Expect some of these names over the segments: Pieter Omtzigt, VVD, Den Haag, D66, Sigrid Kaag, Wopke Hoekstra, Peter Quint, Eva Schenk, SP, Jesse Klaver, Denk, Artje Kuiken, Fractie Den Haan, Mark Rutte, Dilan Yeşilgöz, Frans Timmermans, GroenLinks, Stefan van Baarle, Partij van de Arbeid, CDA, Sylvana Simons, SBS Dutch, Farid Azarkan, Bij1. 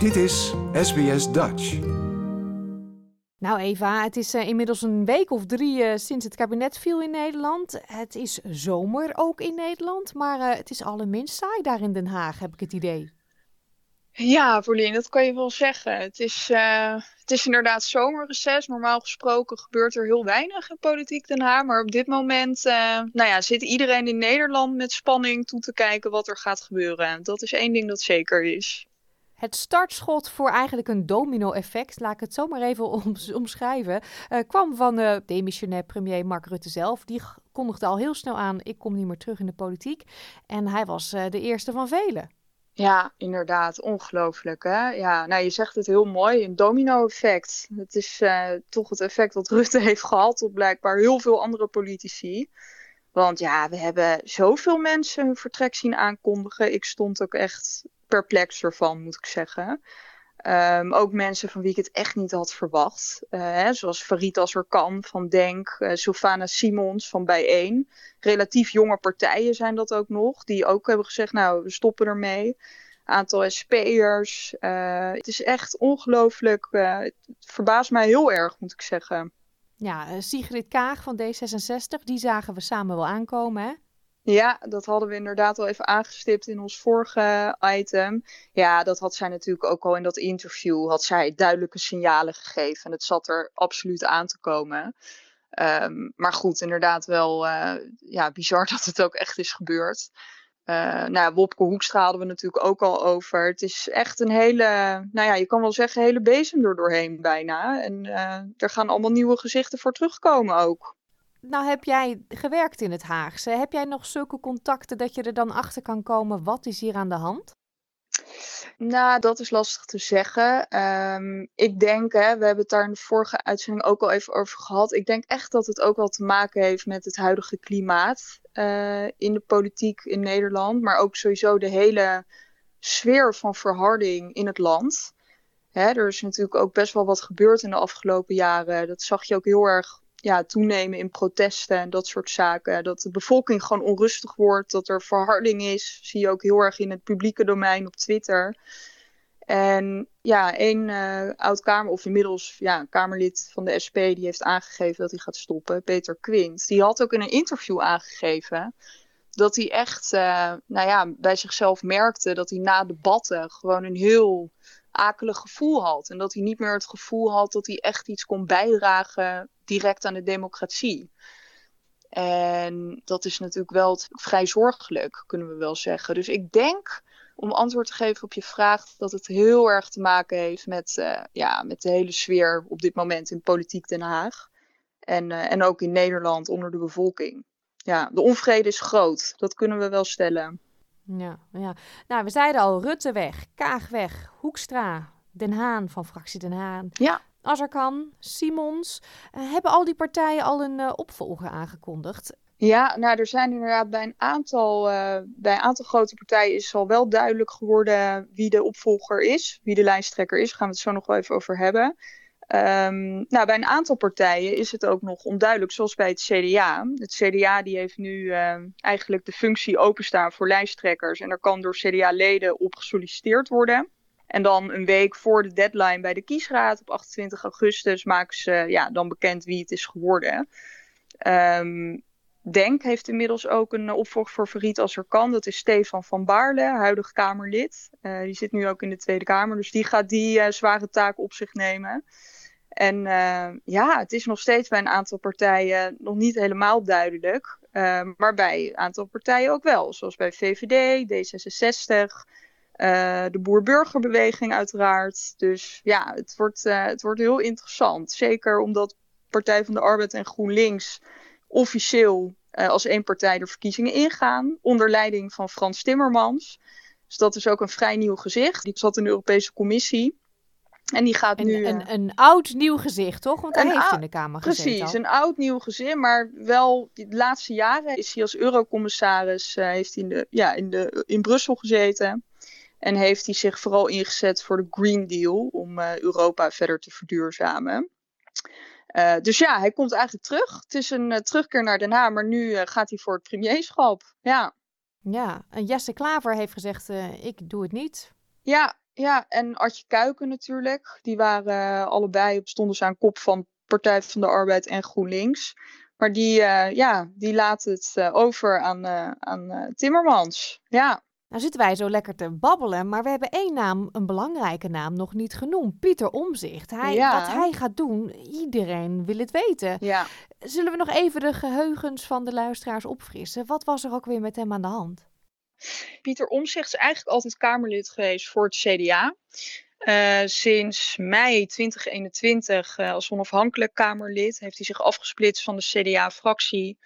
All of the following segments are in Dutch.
Dit is SBS Dutch. Nou Eva, het is inmiddels een week of drie sinds het kabinet viel in Nederland. Het is zomer ook in Nederland, maar het is allerminst saai daar in Den Haag, heb ik het idee. Ja, Paulien, dat kan je wel zeggen. Het is inderdaad zomerreces. Normaal gesproken gebeurt er heel weinig in politiek Den Haag. Maar op dit moment zit iedereen in Nederland met spanning toe te kijken wat er gaat gebeuren. Dat is één ding dat zeker is. Het startschot voor eigenlijk een domino-effect, laat ik het zo maar even omschrijven, kwam van demissionair premier Mark Rutte zelf. Die kondigde al heel snel aan, ik kom niet meer terug in de politiek. En hij was de eerste van velen. Ja, inderdaad. Ongelooflijk, hè? Ja, nou, je zegt het heel mooi, een domino-effect. Het is toch het effect dat Rutte heeft gehad op blijkbaar heel veel andere politici. Want ja, we hebben zoveel mensen hun vertrek zien aankondigen. Ik stond ook echt perplex ervan, moet ik zeggen. Ook mensen van wie ik het echt niet had verwacht. Zoals Farid Azarkan van Denk, Sylvana Simons van Bij1. Relatief jonge partijen zijn dat ook nog. Die ook hebben gezegd, nou, we stoppen ermee. Aantal SP'ers. Het is echt ongelooflijk. Het verbaast mij heel erg, moet ik zeggen. Ja, Sigrid Kaag van D66, die zagen we samen wel aankomen, hè? Ja, dat hadden we inderdaad al even aangestipt in ons vorige item. Ja, dat had zij natuurlijk ook al in dat interview, had zij duidelijke signalen gegeven. En het zat er absoluut aan te komen. Maar goed, inderdaad wel bizar dat het ook echt is gebeurd. Wopke Hoekstra hadden we natuurlijk ook al over. Het is echt een hele, je kan wel zeggen, hele bezem er doorheen bijna. En er gaan allemaal nieuwe gezichten voor terugkomen ook. Nou heb jij gewerkt in het Haagse. Heb jij nog zulke contacten dat je er dan achter kan komen? Wat is hier aan de hand? Nou, dat is lastig te zeggen. Ik denk, we hebben het daar in de vorige uitzending ook al even over gehad. Ik denk echt dat het ook wel te maken heeft met het huidige klimaat in de politiek in Nederland. Maar ook sowieso de hele sfeer van verharding in het land. Er is natuurlijk ook best wel wat gebeurd in de afgelopen jaren. Dat zag je ook heel erg toenemen in protesten en dat soort zaken. Dat de bevolking gewoon onrustig wordt, dat er verharding is. Zie je ook heel erg in het publieke domein op Twitter. En ja, één oud-Kamer, of inmiddels een Kamerlid van de SP, die heeft aangegeven dat hij gaat stoppen. Peter Quint, die had ook in een interview aangegeven dat hij echt bij zichzelf merkte dat hij na debatten gewoon een heel akelig gevoel had. En dat hij niet meer het gevoel had dat hij echt iets kon bijdragen direct aan de democratie. En dat is natuurlijk wel vrij zorgelijk, kunnen we wel zeggen. Dus ik denk, om antwoord te geven op je vraag, dat het heel erg te maken heeft met de hele sfeer op dit moment in politiek Den Haag. En ook in Nederland onder de bevolking. Ja, de onvrede is groot, dat kunnen we wel stellen. Ja. Nou, we zeiden al, Rutte weg, Kaag weg, Hoekstra, Den Haan van fractie Den Haan. Ja. Azarkan, Simons, hebben al die partijen al een opvolger aangekondigd? Ja, nou, er zijn inderdaad bij een aantal grote partijen is al wel duidelijk geworden wie de opvolger is, wie de lijsttrekker is. Daar gaan we het zo nog wel even over hebben. Bij een aantal partijen is het ook nog onduidelijk, zoals bij het CDA. Het CDA die heeft nu eigenlijk de functie openstaan voor lijsttrekkers en er kan door CDA-leden op gesolliciteerd worden. En dan een week voor de deadline bij de kiesraad op 28 augustus maken ze dan bekend wie het is geworden. Denk heeft inmiddels ook een opvolger voor Farid Azarkan. Dat is Stefan van Baarle, huidig Kamerlid. Die zit nu ook in de Tweede Kamer, dus die gaat die zware taak op zich nemen. En het is nog steeds bij een aantal partijen nog niet helemaal duidelijk. Maar bij een aantal partijen ook wel, zoals bij VVD, D66... de boer-burgerbeweging uiteraard. Dus ja, het wordt heel interessant. Zeker omdat Partij van de Arbeid en GroenLinks officieel als één partij de verkiezingen ingaan. Onder leiding van Frans Timmermans. Dus dat is ook een vrij nieuw gezicht. Die zat in de Europese Commissie. En die gaat nu... Een oud-nieuw gezicht, toch? Want hij heeft in de Kamer gezeten. Precies, een oud-nieuw gezicht. Maar wel de laatste jaren is hij als eurocommissaris in Brussel gezeten. En heeft hij zich vooral ingezet voor de Green Deal om Europa verder te verduurzamen. Hij komt eigenlijk terug. Het is een terugkeer naar Den Haag, maar nu gaat hij voor het premierschap. Ja, en Jesse Klaver heeft gezegd, ik doe het niet. Ja, Ja, en Artje Kuiken natuurlijk. Die waren allebei, stonden ze aan kop van Partij van de Arbeid en GroenLinks. Maar die laat het over aan Timmermans. Ja. Nou zitten wij zo lekker te babbelen, maar we hebben één naam, een belangrijke naam, nog niet genoemd. Pieter Omtzigt. Wat hij gaat doen, iedereen wil het weten. Ja. Zullen we nog even de geheugens van de luisteraars opfrissen? Wat was er ook weer met hem aan de hand? Pieter Omtzigt is eigenlijk altijd Kamerlid geweest voor het CDA. Sinds mei 2021 als onafhankelijk Kamerlid heeft hij zich afgesplitst van de CDA-fractie.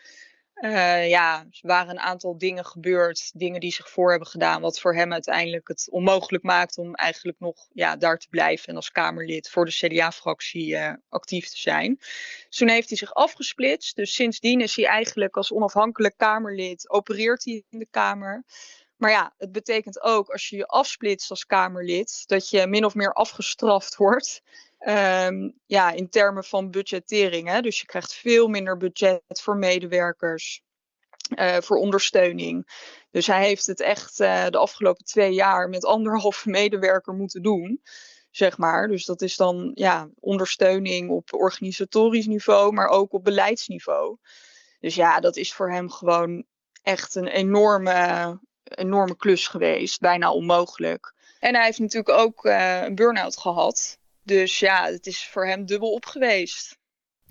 Er waren een aantal dingen gebeurd, dingen die zich voor hebben gedaan, wat voor hem uiteindelijk het onmogelijk maakt om eigenlijk nog daar te blijven en als Kamerlid voor de CDA-fractie actief te zijn. Dus toen heeft hij zich afgesplitst, dus sindsdien is hij eigenlijk als onafhankelijk Kamerlid, opereert hij in de Kamer. Maar het betekent ook als je je afsplitst als Kamerlid, dat je min of meer afgestraft wordt. In termen van budgettering. Hè? Dus je krijgt veel minder budget voor medewerkers, voor ondersteuning. Dus hij heeft het echt de afgelopen 2 jaar met 1,5 medewerker moeten doen, zeg maar. Dus dat is dan ondersteuning op organisatorisch niveau, maar ook op beleidsniveau. Dus dat is voor hem gewoon echt een enorme klus geweest, bijna onmogelijk. En hij heeft natuurlijk ook een burn-out gehad. Dus het is voor hem dubbel op geweest.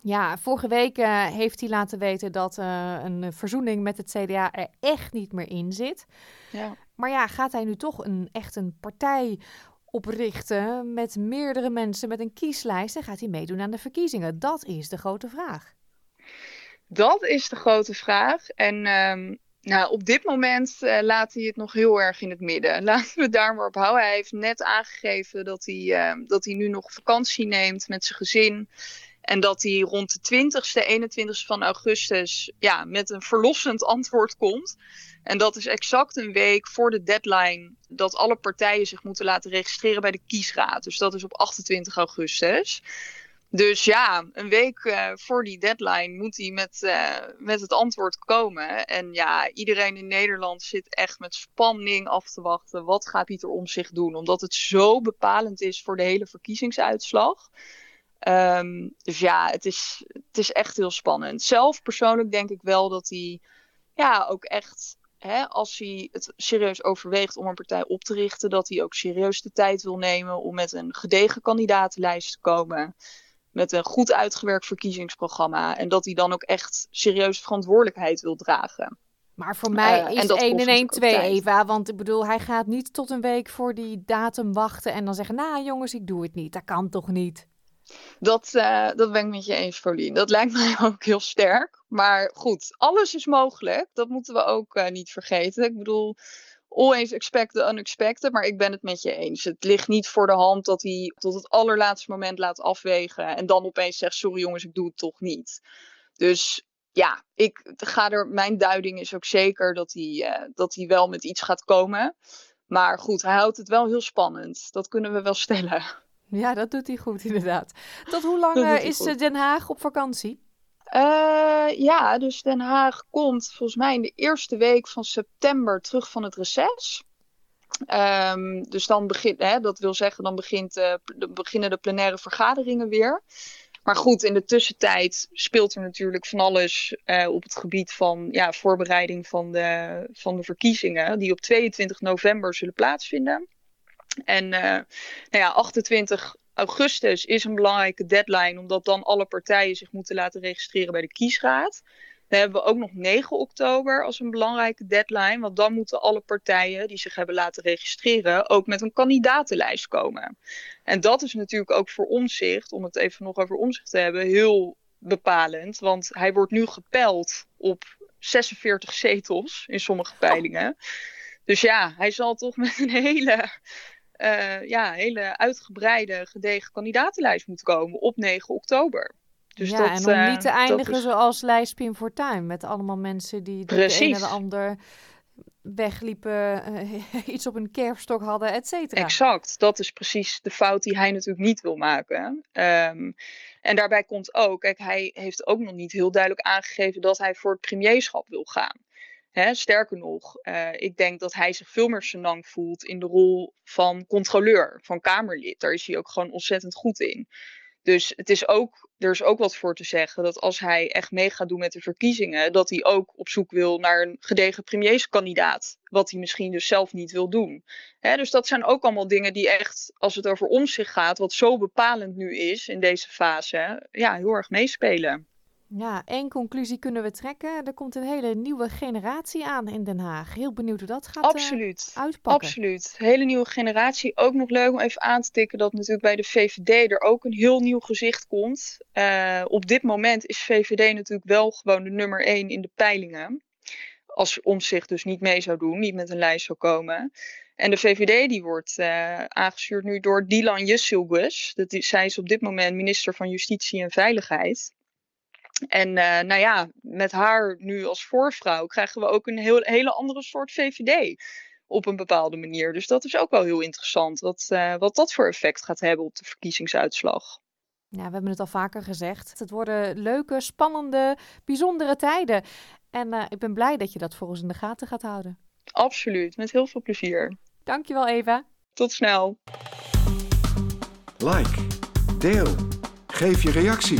Ja, vorige week heeft hij laten weten dat een verzoening met het CDA er echt niet meer in zit. Ja. Maar gaat hij nu toch echt een partij oprichten met meerdere mensen, met een kieslijst, en gaat hij meedoen aan de verkiezingen? Dat is de grote vraag. Dat is de grote vraag. En op dit moment laat hij het nog heel erg in het midden. Laten we het daar maar op houden. Hij heeft net aangegeven dat hij nu nog vakantie neemt met zijn gezin. En dat hij rond de 20e, 21e van augustus met een verlossend antwoord komt. En dat is exact een week voor de deadline dat alle partijen zich moeten laten registreren bij de kiesraad. Dus dat is op 28 augustus. Dus een week voor die deadline moet hij met het antwoord komen. En iedereen in Nederland zit echt met spanning af te wachten. Wat gaat Pieter Omtzigt doen? Omdat het zo bepalend is voor de hele verkiezingsuitslag. Het is echt heel spannend. Zelf persoonlijk denk ik wel dat hij ook echt, als hij het serieus overweegt om een partij op te richten, dat hij ook serieus de tijd wil nemen om met een gedegen kandidatenlijst te komen. Met een goed uitgewerkt verkiezingsprogramma. En dat hij dan ook echt serieus verantwoordelijkheid wil dragen. Maar voor mij is 1 en 1 2, Eva. Want ik bedoel, hij gaat niet tot een week voor die datum wachten en dan zeggen, jongens, ik doe het niet. Dat kan toch niet? Dat ben ik met je eens, Paulien. Dat lijkt mij ook heel sterk. Maar goed, alles is mogelijk. Dat moeten we ook niet vergeten. Ik bedoel, always expect the unexpected, maar ik ben het met je eens. Het ligt niet voor de hand dat hij tot het allerlaatste moment laat afwegen en dan opeens zegt, sorry jongens, ik doe het toch niet. Dus mijn duiding is ook zeker dat hij wel met iets gaat komen. Maar goed, hij houdt het wel heel spannend. Dat kunnen we wel stellen. Ja, dat doet hij goed inderdaad. Tot hoe lang is Den Haag op vakantie? Dus Den Haag komt volgens mij in de eerste week van september terug van het reces. Dus dan begint, dat wil zeggen, dan beginnen de plenaire vergaderingen weer. Maar goed, in de tussentijd speelt er natuurlijk van alles op het gebied van voorbereiding van de verkiezingen, die op 22 november zullen plaatsvinden. En 28 augustus is een belangrijke deadline, omdat dan alle partijen zich moeten laten registreren bij de kiesraad. Dan hebben we ook nog 9 oktober als een belangrijke deadline, want dan moeten alle partijen die zich hebben laten registreren ook met een kandidatenlijst komen. En dat is natuurlijk ook voor Omtzigt, om het even nog over Omtzigt te hebben, heel bepalend, want hij wordt nu gepeild op 46 zetels in sommige peilingen. Dus hij zal toch met een hele uitgebreide, gedegen kandidatenlijst moet komen op 9 oktober. Dus en om niet te eindigen zoals lijst Pim Fortuyn, met allemaal mensen die de een en de ander wegliepen, iets op een kerfstok hadden, et cetera. Exact, dat is precies de fout die hij natuurlijk niet wil maken. En daarbij komt ook, kijk, hij heeft ook nog niet heel duidelijk aangegeven dat hij voor het premierschap wil gaan. Hè, sterker nog, ik denk dat hij zich veel meer senang voelt in de rol van controleur, van Kamerlid. Daar is hij ook gewoon ontzettend goed in. Dus het is ook, er is ook wat voor te zeggen dat als hij echt mee gaat doen met de verkiezingen, dat hij ook op zoek wil naar een gedegen premierskandidaat. Wat hij misschien dus zelf niet wil doen. Hè, dus dat zijn ook allemaal dingen die echt, als het over Omtzigt gaat, wat zo bepalend nu is in deze fase, ja, heel erg meespelen. Ja, één conclusie kunnen we trekken. Er komt een hele nieuwe generatie aan in Den Haag. Heel benieuwd hoe dat gaat uitpakken. Absoluut. Hele nieuwe generatie. Ook nog leuk om even aan te tikken dat natuurlijk bij de VVD er ook een heel nieuw gezicht komt. Op dit moment is VVD natuurlijk wel gewoon de nummer 1 in de peilingen. Als Omtzigt dus niet mee zou doen, niet met een lijst zou komen. En de VVD die wordt aangestuurd nu door Dilan Yeşilgöz. Zij is op dit moment minister van Justitie en Veiligheid. En nou ja, met haar nu als voorvrouw krijgen we ook een hele andere soort VVD op een bepaalde manier. Dus dat is ook wel heel interessant wat dat voor effect gaat hebben op de verkiezingsuitslag. Ja, we hebben het al vaker gezegd. Het worden leuke, spannende, bijzondere tijden. En ik ben blij dat je dat voor ons in de gaten gaat houden. Absoluut, met heel veel plezier. Dankjewel Eva. Tot snel. Like, deel, geef je reactie.